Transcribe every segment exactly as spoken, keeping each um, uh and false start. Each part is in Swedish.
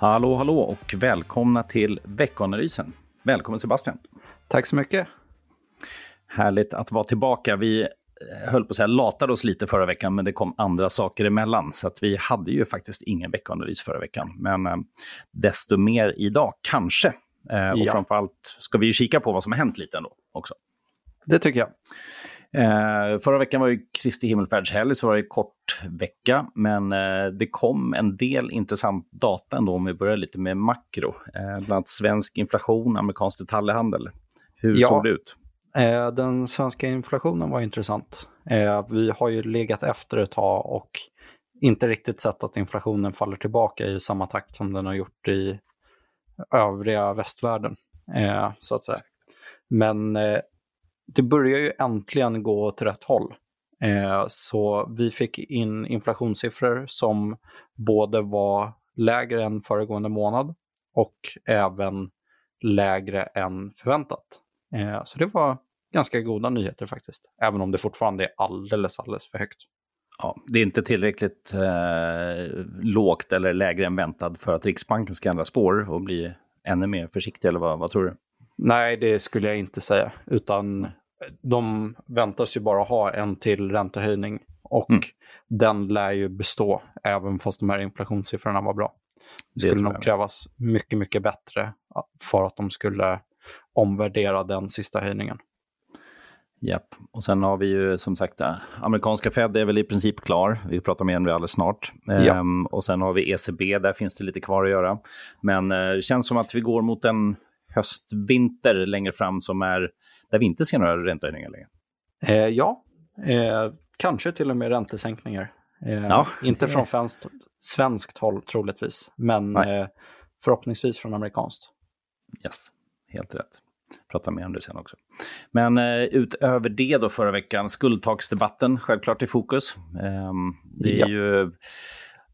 Hallå, hallå och välkomna till veckanalysen. Välkommen Sebastian. Tack så mycket. Härligt att vara tillbaka. Vi höll på att säga latade oss lite förra veckan, men det kom andra saker emellan. Så att vi hade ju faktiskt ingen veckanalys förra veckan. Men eh, desto mer idag, kanske. Eh, och ja. Framförallt ska vi ju kika på vad som har hänt lite ändå också. Det tycker jag. Eh, förra veckan var ju Kristi himmelfärdshelg, så var det en kort vecka, men eh, det kom en del intressant data ändå om vi börjar lite med makro, eh, bland annat svensk inflation, amerikansk detaljhandel. Hur ja. såg det ut? Eh, den svenska inflationen var intressant. Eh, vi har ju legat efter ett tag och inte riktigt sett att inflationen faller tillbaka i samma takt som den har gjort i övriga västvärlden, eh, så att säga. Men eh, det börjar ju äntligen gå åt rätt håll. Eh, så vi fick in inflationssiffror som både var lägre än föregående månad och även lägre än förväntat. Eh, så det var ganska goda nyheter faktiskt. Även om det fortfarande är alldeles, alldeles för högt. Ja, det är inte tillräckligt eh, lågt eller lägre än väntat för att Riksbanken ska ändra spår och bli ännu mer försiktig, eller vad, vad tror du? Nej, det skulle jag inte säga. Utan de väntas ju bara ha en till räntehöjning. Och mm. den lär ju bestå, även fast de här inflationssiffrorna var bra. Det skulle nog krävas mycket, mycket bättre för att de skulle omvärdera den sista höjningen. Japp, och sen har vi ju som sagt amerikanska Fed är väl i princip klar. Vi pratar om igen det alldeles snart. Ja. Ehm, och sen har vi E C B, där finns det lite kvar att göra. Men eh, det känns som att vi går mot en höstvinter längre fram som är där vi inte ser några räntehöjningar längre. Eh, ja, eh, kanske till och med räntesänkningar. Eh, ja. Inte från svenskt, svenskt håll troligtvis, men eh, förhoppningsvis från amerikanskt. Yes, helt rätt. Prata mer om det sen också. Men eh, utöver det då förra veckan, skuldtaksdebatten självklart i fokus. Eh, det är ja. ju...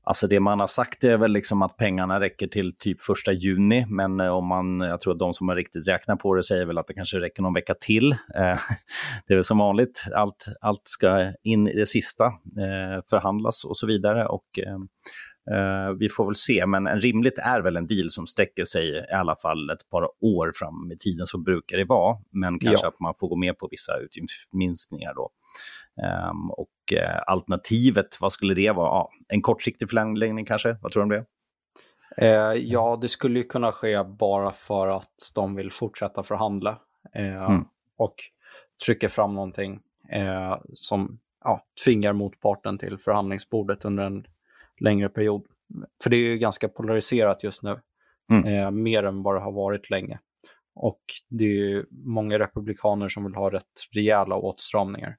Alltså det man har sagt är väl liksom att pengarna räcker till typ första juni, men om man, jag tror att de som har riktigt räknat på det säger väl att det kanske räcker någon vecka till. Eh, det är väl som vanligt, allt, allt ska in i det sista, eh, förhandlas och så vidare, och eh, vi får väl se, men en rimligt är väl en deal som sträcker sig i alla fall ett par år fram i tiden, så brukar det vara, men kanske ja. att man får gå med på vissa utgiftsminskningar då. Um, och uh, alternativet, vad skulle det vara? Ja, en kortsiktig förlängning kanske, vad tror du om det? Eh, ja, det skulle ju kunna ske bara för att de vill fortsätta förhandla eh, mm. och trycka fram någonting eh, som ja, tvingar motparten till förhandlingsbordet under en längre period. För det är ju ganska polariserat just nu, mm. eh, mer än vad det har varit länge. Och det är ju många republikaner som vill ha rätt rejäla åtstramningar.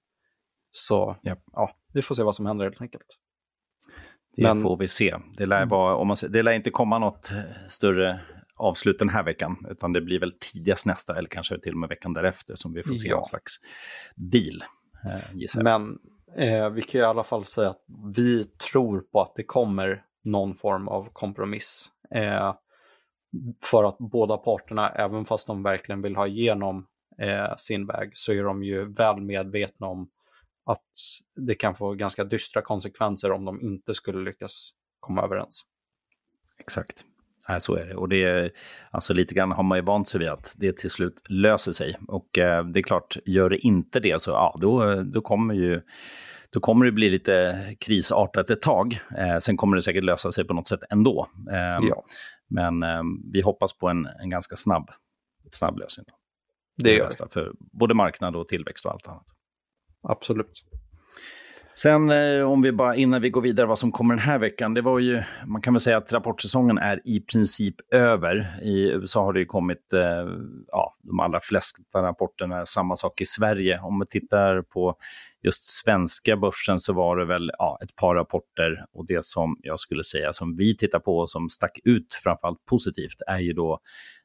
Så yep. ja, vi får se vad som händer helt enkelt. Det Men, får vi se. Det lär, vara, om man, det lär inte komma något större avslut den här veckan, utan det blir väl tidigast nästa eller kanske till och med veckan därefter som vi får se ja. någon slags deal. Eh, Men eh, vi kan i alla fall säga att vi tror på att det kommer någon form av kompromiss. Eh, för att båda parterna, även fast de verkligen vill ha igenom eh, sin väg, så är de ju väl medvetna om att det kan få ganska dystra konsekvenser om de inte skulle lyckas komma överens. Exakt. Nej, så är det. Och det är, alltså lite grann har man ju vant sig vid att det till slut löser sig. Och eh, det är klart, gör det inte det så ja, då, då kommer ju då kommer det bli lite krisartat ett tag. Eh, sen kommer det säkert lösa sig på något sätt ändå. Eh, ja. Men eh, vi hoppas på en, en ganska snabb, snabb lösning. Det gör det. För både marknad och tillväxt och allt annat. Absolut. Sen om vi bara innan vi går vidare vad som kommer den här veckan, det var ju, man kan väl säga att rapportsäsongen är i princip över. I U S A har det ju kommit eh, ja, de allra flesta rapporterna, samma sak i Sverige. Om vi tittar på just svenska börsen så var det väl ja, ett par rapporter, och det som jag skulle säga som vi tittar på och som stack ut framförallt positivt är ju då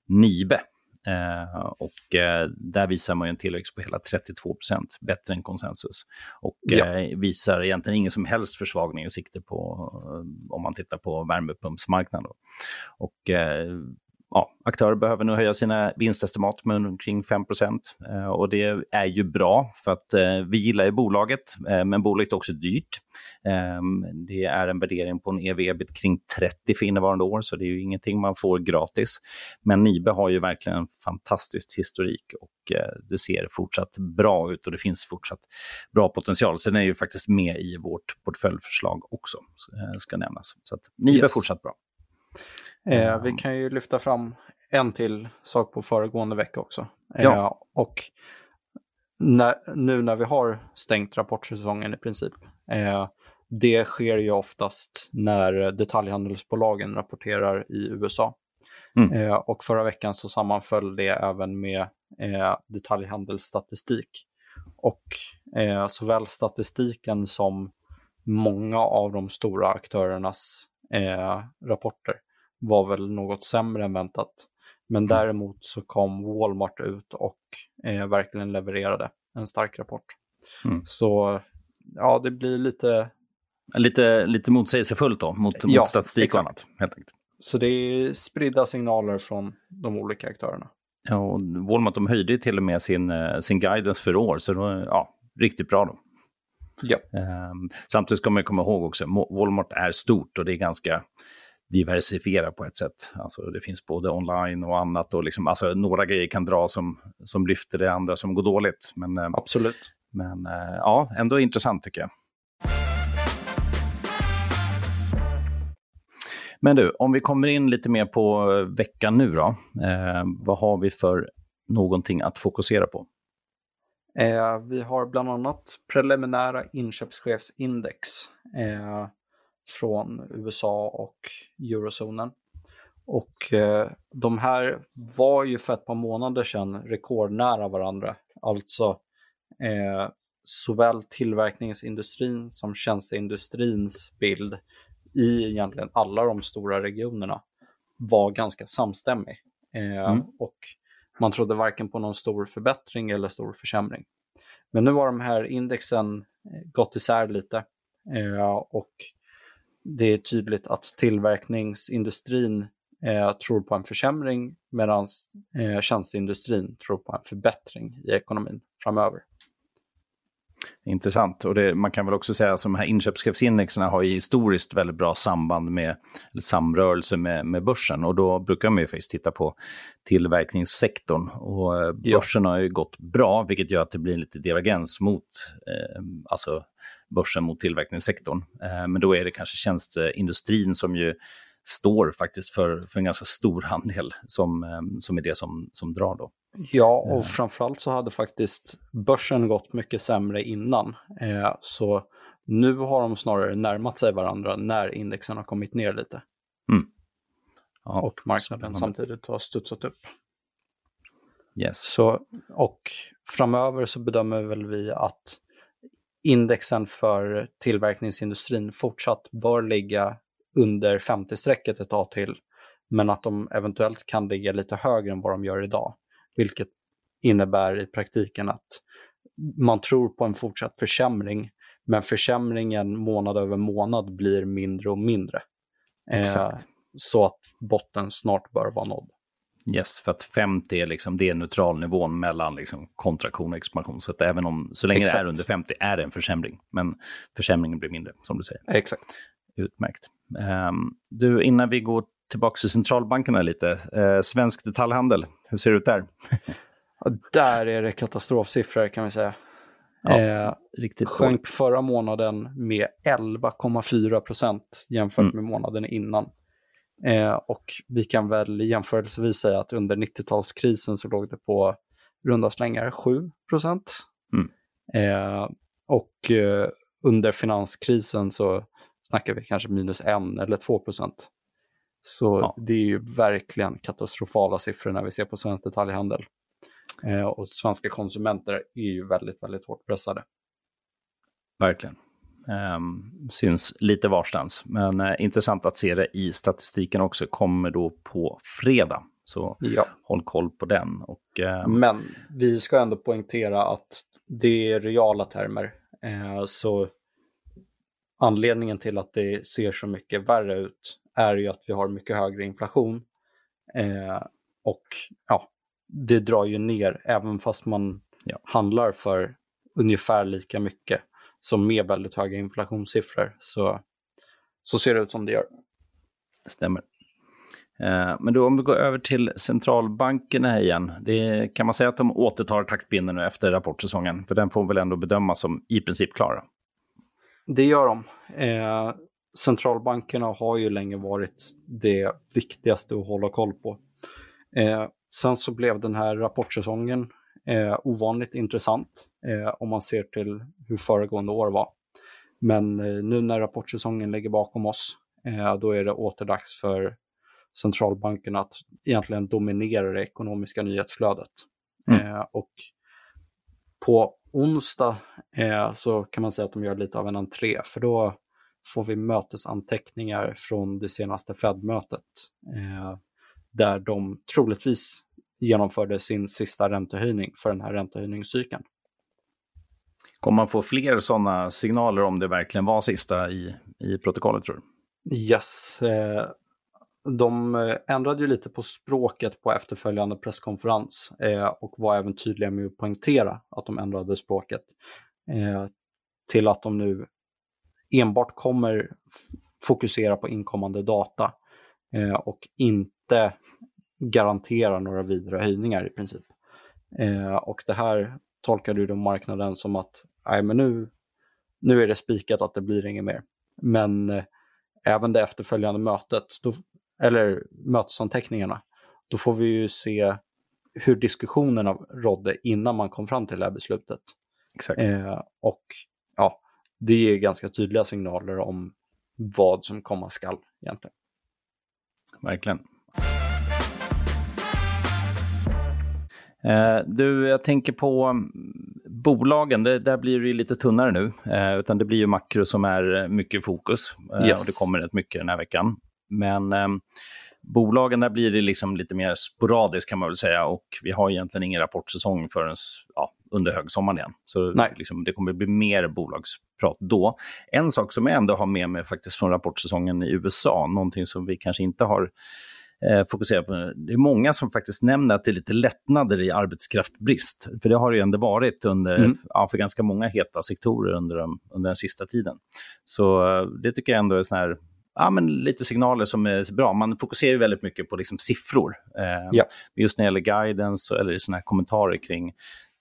Nibe. Eh, och eh, där visar man ju en tillväxt på hela trettiotvå procent, bättre än konsensus, och ja. eh, visar egentligen ingen som helst försvagning i sikte på eh, om man tittar på värmepumpsmarknaden då. Och eh, ja, aktörer behöver nog höja sina vinstestimat med omkring fem procent. Eh, och det är ju bra för att eh, vi gillar ju bolaget, eh, men bolaget är också dyrt. Eh, det är en värdering på en E V-ebit kring trettio för innevarande år, så det är ju ingenting man får gratis. Men Nibe har ju verkligen en fantastisk historik och eh, det ser fortsatt bra ut och det finns fortsatt bra potential. Sen är ju faktiskt med i vårt portföljförslag också, eh, ska nämnas. Så att Nibe yes. är fortsatt bra. Eh, vi kan ju lyfta fram en till sak på föregående vecka också. Eh, ja. Och när, nu när vi har stängt rapportsäsongen i princip. Eh, det sker ju oftast när detaljhandelsbolagen rapporterar i U S A. Mm. Eh, och förra veckan så sammanföll det även med eh, detaljhandelsstatistik. Och eh, såväl statistiken som många av de stora aktörernas eh, rapporter var väl något sämre än väntat. Men däremot så kom Walmart ut och eh, verkligen levererade en stark rapport. Mm. Så ja, det blir lite... Lite, lite motsägelsefullt då, mot, ja, mot statistik exakt. Och annat. Helt enkelt. Så det är spridda signaler från de olika aktörerna. Ja, och Walmart, de höjde till och med sin, sin guidance för år. Så då, ja, riktigt bra då. Ja. Ehm, samtidigt ska man komma ihåg också, Walmart är stort och det är ganska... diversifiera på ett sätt. Alltså det finns både online och annat och liksom, alltså några grejer kan dra som, som lyfter det, andra som går dåligt. Men, absolut. Men ja, ändå intressant tycker jag. Men du, om vi kommer in lite mer på veckan nu då. Eh, vad har vi för någonting att fokusera på? Eh, vi har bland annat preliminära inköpschefsindex. Eh, från U S A och eurozonen. Och eh, de här var ju för ett par månader sedan rekordnära varandra. Alltså eh, såväl tillverkningsindustrin som tjänsteindustrins bild i egentligen alla de stora regionerna var ganska samstämmig. Eh, mm. Och man trodde varken på någon stor förbättring eller stor försämring. Men nu har de här indexen gått isär lite eh, och det är tydligt att tillverkningsindustrin eh, tror på en försämring medan eh, tjänsteindustrin tror på en förbättring i ekonomin framöver. Intressant. Och det, man kan väl också säga att de här inköpschefsindexerna har ju historiskt väldigt bra samband med eller samrörelse med, med börsen. Och då brukar man ju faktiskt titta på tillverkningssektorn. Och börsen ja. har ju gått bra, vilket gör att det blir lite divergens mot eh, alltså börsen mot tillverkningssektorn. Eh, men då är det kanske tjänsteindustrin som ju står faktiskt för, för en ganska stor handel som, eh, som är det som, som drar då. Ja, och framförallt så hade faktiskt börsen gått mycket sämre innan. Eh, så nu har de snarare närmat sig varandra när indexen har kommit ner lite. Mm. Ja, och marknaden samtidigt har studsat upp. Yes. Så, och framöver så bedömer väl vi att indexen för tillverkningsindustrin fortsatt bör ligga under femtio-strecket ett tag till. Men att de eventuellt kan ligga lite högre än vad de gör idag. Vilket innebär i praktiken att man tror på en fortsatt försämring. Men försämringen månad över månad blir mindre och mindre. Exakt. Eh, så att botten snart bör vara nådd. Yes, för att femtio är, liksom, det är neutralnivån mellan liksom, kontraktion och expansion. Så att även om, så länge Exakt. det är under femtio är det en försämring. Men försämringen blir mindre, som du säger. Exakt. Utmärkt. Um, du, innan vi går tillbaka till centralbankerna lite. Eh, svensk detaljhandel, hur ser det ut där? Där är det katastrofsiffror kan vi säga. Ja, eh, riktigt sjönk bra. Förra månaden med elva komma fyra procent jämfört mm. med månaden innan. Eh, och vi kan väl jämförelsevis säga att under nittiotalskrisen så låg det på runda slängar sju procent. Mm. Eh, och eh, under finanskrisen så snackar vi kanske minus en eller två procent. Så ja. det är ju verkligen katastrofala siffror när vi ser på svensk detaljhandel. Eh, och svenska konsumenter är ju väldigt, väldigt hårt pressade. Verkligen. Um, syns lite varstans. Men uh, intressant att se det i statistiken också. Kommer då på fredag. Så ja. håll koll på den. Och, uh... men vi ska ändå poängtera att det är reala termer. Uh, så anledningen till att det ser så mycket värre ut är ju att vi har mycket högre inflation Eh, och ja, det drar ju ner även fast man ja. handlar för ungefär lika mycket som med väldigt höga inflationssiffror, så, så ser det ut som det gör. Stämmer. Eh, men då om vi går över till centralbankerna igen. Det, kan man säga att de återtar taktpinnen nu efter rapportsäsongen? För den får väl ändå bedömas som i princip klara? Det gör de. Eh, centralbankerna har ju länge varit det viktigaste att hålla koll på. Eh, sen så blev den här rapportsäsongen eh, ovanligt intressant eh, om man ser till hur föregående år var. Men eh, nu när rapportsäsongen ligger bakom oss, eh, då är det återdags för centralbankerna att egentligen dominera det ekonomiska nyhetsflödet. Mm. Eh, och på onsdag eh, så kan man säga att de gör lite av en entré, för då får vi mötesanteckningar från det senaste Fed-mötet eh, där de troligtvis genomförde sin sista räntehöjning för den här räntehöjningscykeln. Kommer man få fler sådana signaler om det verkligen var sista i, i protokollet, tror du? Yes. Eh, de ändrade ju lite på språket på efterföljande presskonferens eh, och var även tydliga med att poängtera att de ändrade språket eh, till att de nu enbart kommer f- fokusera på inkommande data eh, och inte garantera några vidare höjningar i princip. Eh, och det här tolkade ju då marknaden som att nej, men nu, nu är det spikat att det blir inget mer. Men eh, även det efterföljande mötet, då, eller mötesanteckningarna, då får vi ju se hur diskussionerna rådde innan man kom fram till det här beslutet. Exakt. Eh, och ja, det ger ganska tydliga signaler om vad som komma skall egentligen. Verkligen. Eh, du, jag tänker på bolagen. Det, där blir det ju lite tunnare nu. Eh, utan det blir ju makro som är mycket fokus. Eh, yes. Och det kommer rätt mycket den här veckan. Men eh, bolagen, där blir det liksom lite mer sporadiskt kan man väl säga. Och vi har egentligen ingen rapportsäsong förrän ja, under högsommaren igen. Så liksom, det kommer bli mer bolagsprat då. En sak som jag ändå har med mig faktiskt från rapportsäsongen i U S A. Någonting som vi kanske inte har eh, fokuserat på. Det är många som faktiskt nämner att det är lite lättnader i arbetskraftbrist. För det har det ju ändå varit under, mm. ja, för ganska många heta sektorer under, de, under den sista tiden. Så det tycker jag ändå är sån här... Ja, men lite signaler som är bra. Man fokuserar ju väldigt mycket på liksom siffror. Eh, ja. Just när det gäller guidance eller såna här kommentarer kring,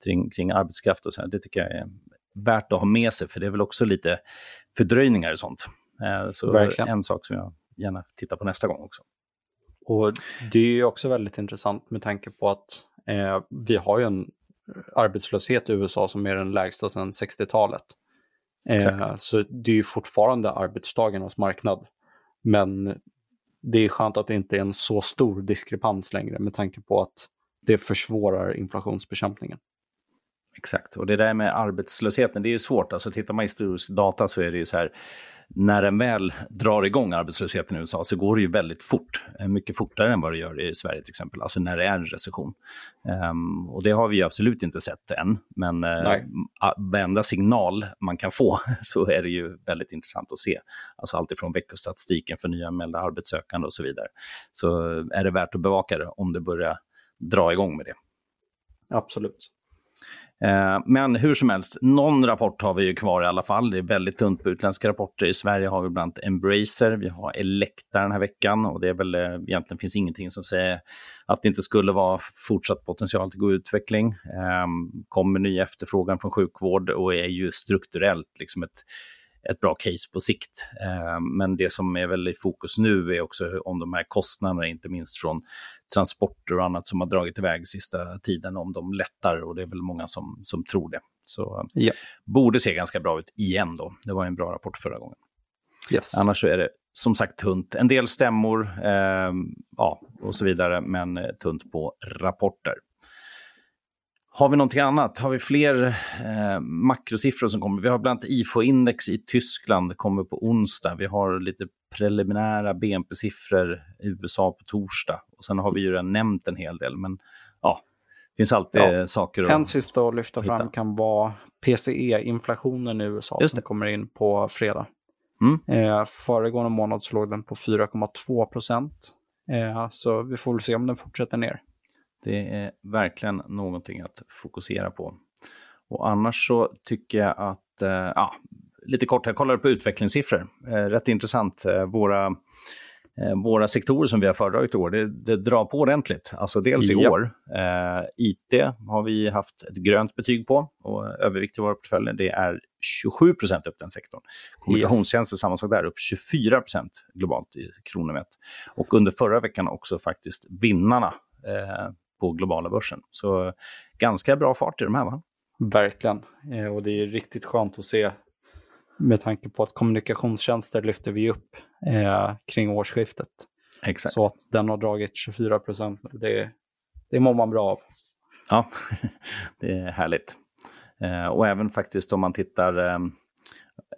kring, kring arbetskraft och så här. Det tycker jag är värt att ha med sig. För det är väl också lite fördröjningar och sånt. Eh, så Verkligen. En sak som jag gärna tittar på nästa gång också. Och det är ju också väldigt intressant med tanke på att eh, vi har ju en arbetslöshet i U S A som är den lägsta sedan sextiotalet. Eh, så det är ju fortfarande arbetstagarnas marknad. Men det är skönt att det inte är en så stor diskrepans längre med tanke på att det försvårar inflationsbekämpningen. Exakt, och det där med arbetslösheten, det är ju svårt. Alltså tittar man i historisk data så är det ju så här, när den väl drar igång arbetslösheten i U S A så går det ju väldigt fort. Mycket fortare än vad det gör i Sverige till exempel, alltså när det är en recession. Um, och det har vi ju absolut inte sett än, men uh, varenda signal man kan få så är det ju väldigt intressant att se. Alltså allt ifrån veckostatistiken för nyanmälda arbetssökande och så vidare. Så är det värt att bevaka det om det börjar dra igång med det. Absolut. Men hur som helst, någon rapport har vi ju kvar i alla fall. Det är väldigt tunt på utländska rapporter. I Sverige har vi bland annat Embracer, vi har Elekta den här veckan. Och det är väl, egentligen finns ingenting som säger att det inte skulle vara fortsatt potential till god utveckling. Kommer ny efterfrågan från sjukvård och är ju strukturellt liksom ett, ett bra case på sikt. Men det som är väl i fokus nu är också om de här kostnaderna, inte minst från transporter och annat som har dragit iväg sista tiden, om de lättar, och det är väl många som, som tror det. Så ja. Borde se ganska bra ut igen då. Det var en bra rapport förra gången. Yes. Annars så är det som sagt tunt. En del stämmor eh, ja, och så vidare, men tunt på rapporter. Har vi någonting annat? Har vi fler eh, makrosiffror som kommer? Vi har bland annat I F O-index i Tyskland kommer på onsdag. Vi har lite preliminära B N P-siffror i U S A på torsdag. Och sen har vi ju redan nämnt en hel del. Men ja, det finns alltid ja. saker att En sista att lyfta hitta. fram kan vara P C E-inflationen i U S A. Just det. Som kommer in på fredag. Mm. Eh, föregående månad så låg den på fyra komma två procent. Eh, så vi får väl se om den fortsätter ner. Det är verkligen någonting att fokusera på. Och annars så tycker jag att, eh, ja, lite kort, jag kollar på utvecklingssiffror. Eh, rätt intressant. Eh, våra, eh, våra sektorer som vi har föredragit i år, det, det drar på ordentligt. Alltså dels i ja. år. Eh, I T har vi haft ett grönt betyg på, och övervikt i våra portföljer, det är tjugosju procent upp den sektorn. Kommunikationstjänster yes. samma sak där, upp tjugofyra procent globalt i kronomet. Och under förra veckan också faktiskt vinnarna eh, på globala börsen. Så ganska bra fart i de här, va? Verkligen, eh, och det är riktigt skönt att se med tanke på att kommunikationstjänster lyfter vi upp eh, kring årsskiftet. Exakt. Så att den har dragit tjugofyra procent, det, det mår man bra av. Ja, det är härligt. Eh, och även faktiskt om man tittar eh,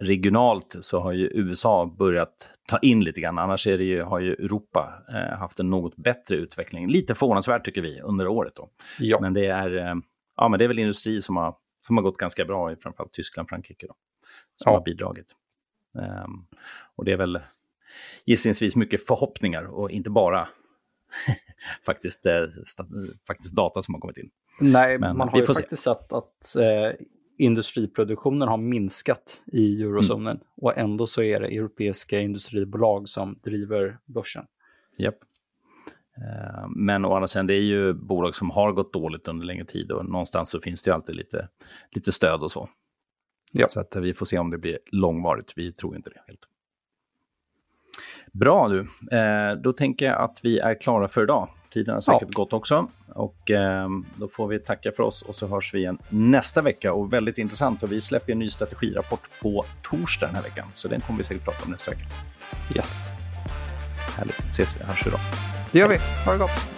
regionalt så har ju U S A börjat ta in lite grann. Annars är det ju, har ju Europa eh, haft en något bättre utveckling. Lite förvånansvärt tycker vi under året då. Ja. Men det är... Eh, Ja, men det är väl industri som har, som har gått ganska bra i framförallt Tyskland och Frankrike då, som ja. har bidragit. Um, och det är väl gissningsvis mycket förhoppningar och inte bara faktiskt, eh, sta, faktiskt data som har kommit in. Nej, men man har ju faktiskt se. sett att eh, industriproduktionen har minskat i eurozonen mm. och ändå så är det europeiska industribolag som driver börsen. Japp. Yep. Men å andra sidan, det är ju bolag som har gått dåligt under längre tid och någonstans så finns det ju alltid lite, lite stöd och så. Ja. Så att vi får se om det blir långvarigt. Vi tror inte det helt. Bra du. Eh, då tänker jag att vi är klara för idag. Tiden har säkert ja. gått också. Och eh, då får vi tacka för oss och så hörs vi igen nästa vecka. Och väldigt intressant, och vi släpper en ny strategirapport på torsdag den här veckan. Så den kommer vi säkert prata om nästa vecka. Yes. Härligt. Ses vi. Hörs idag. Det gör vi. Ha det gott.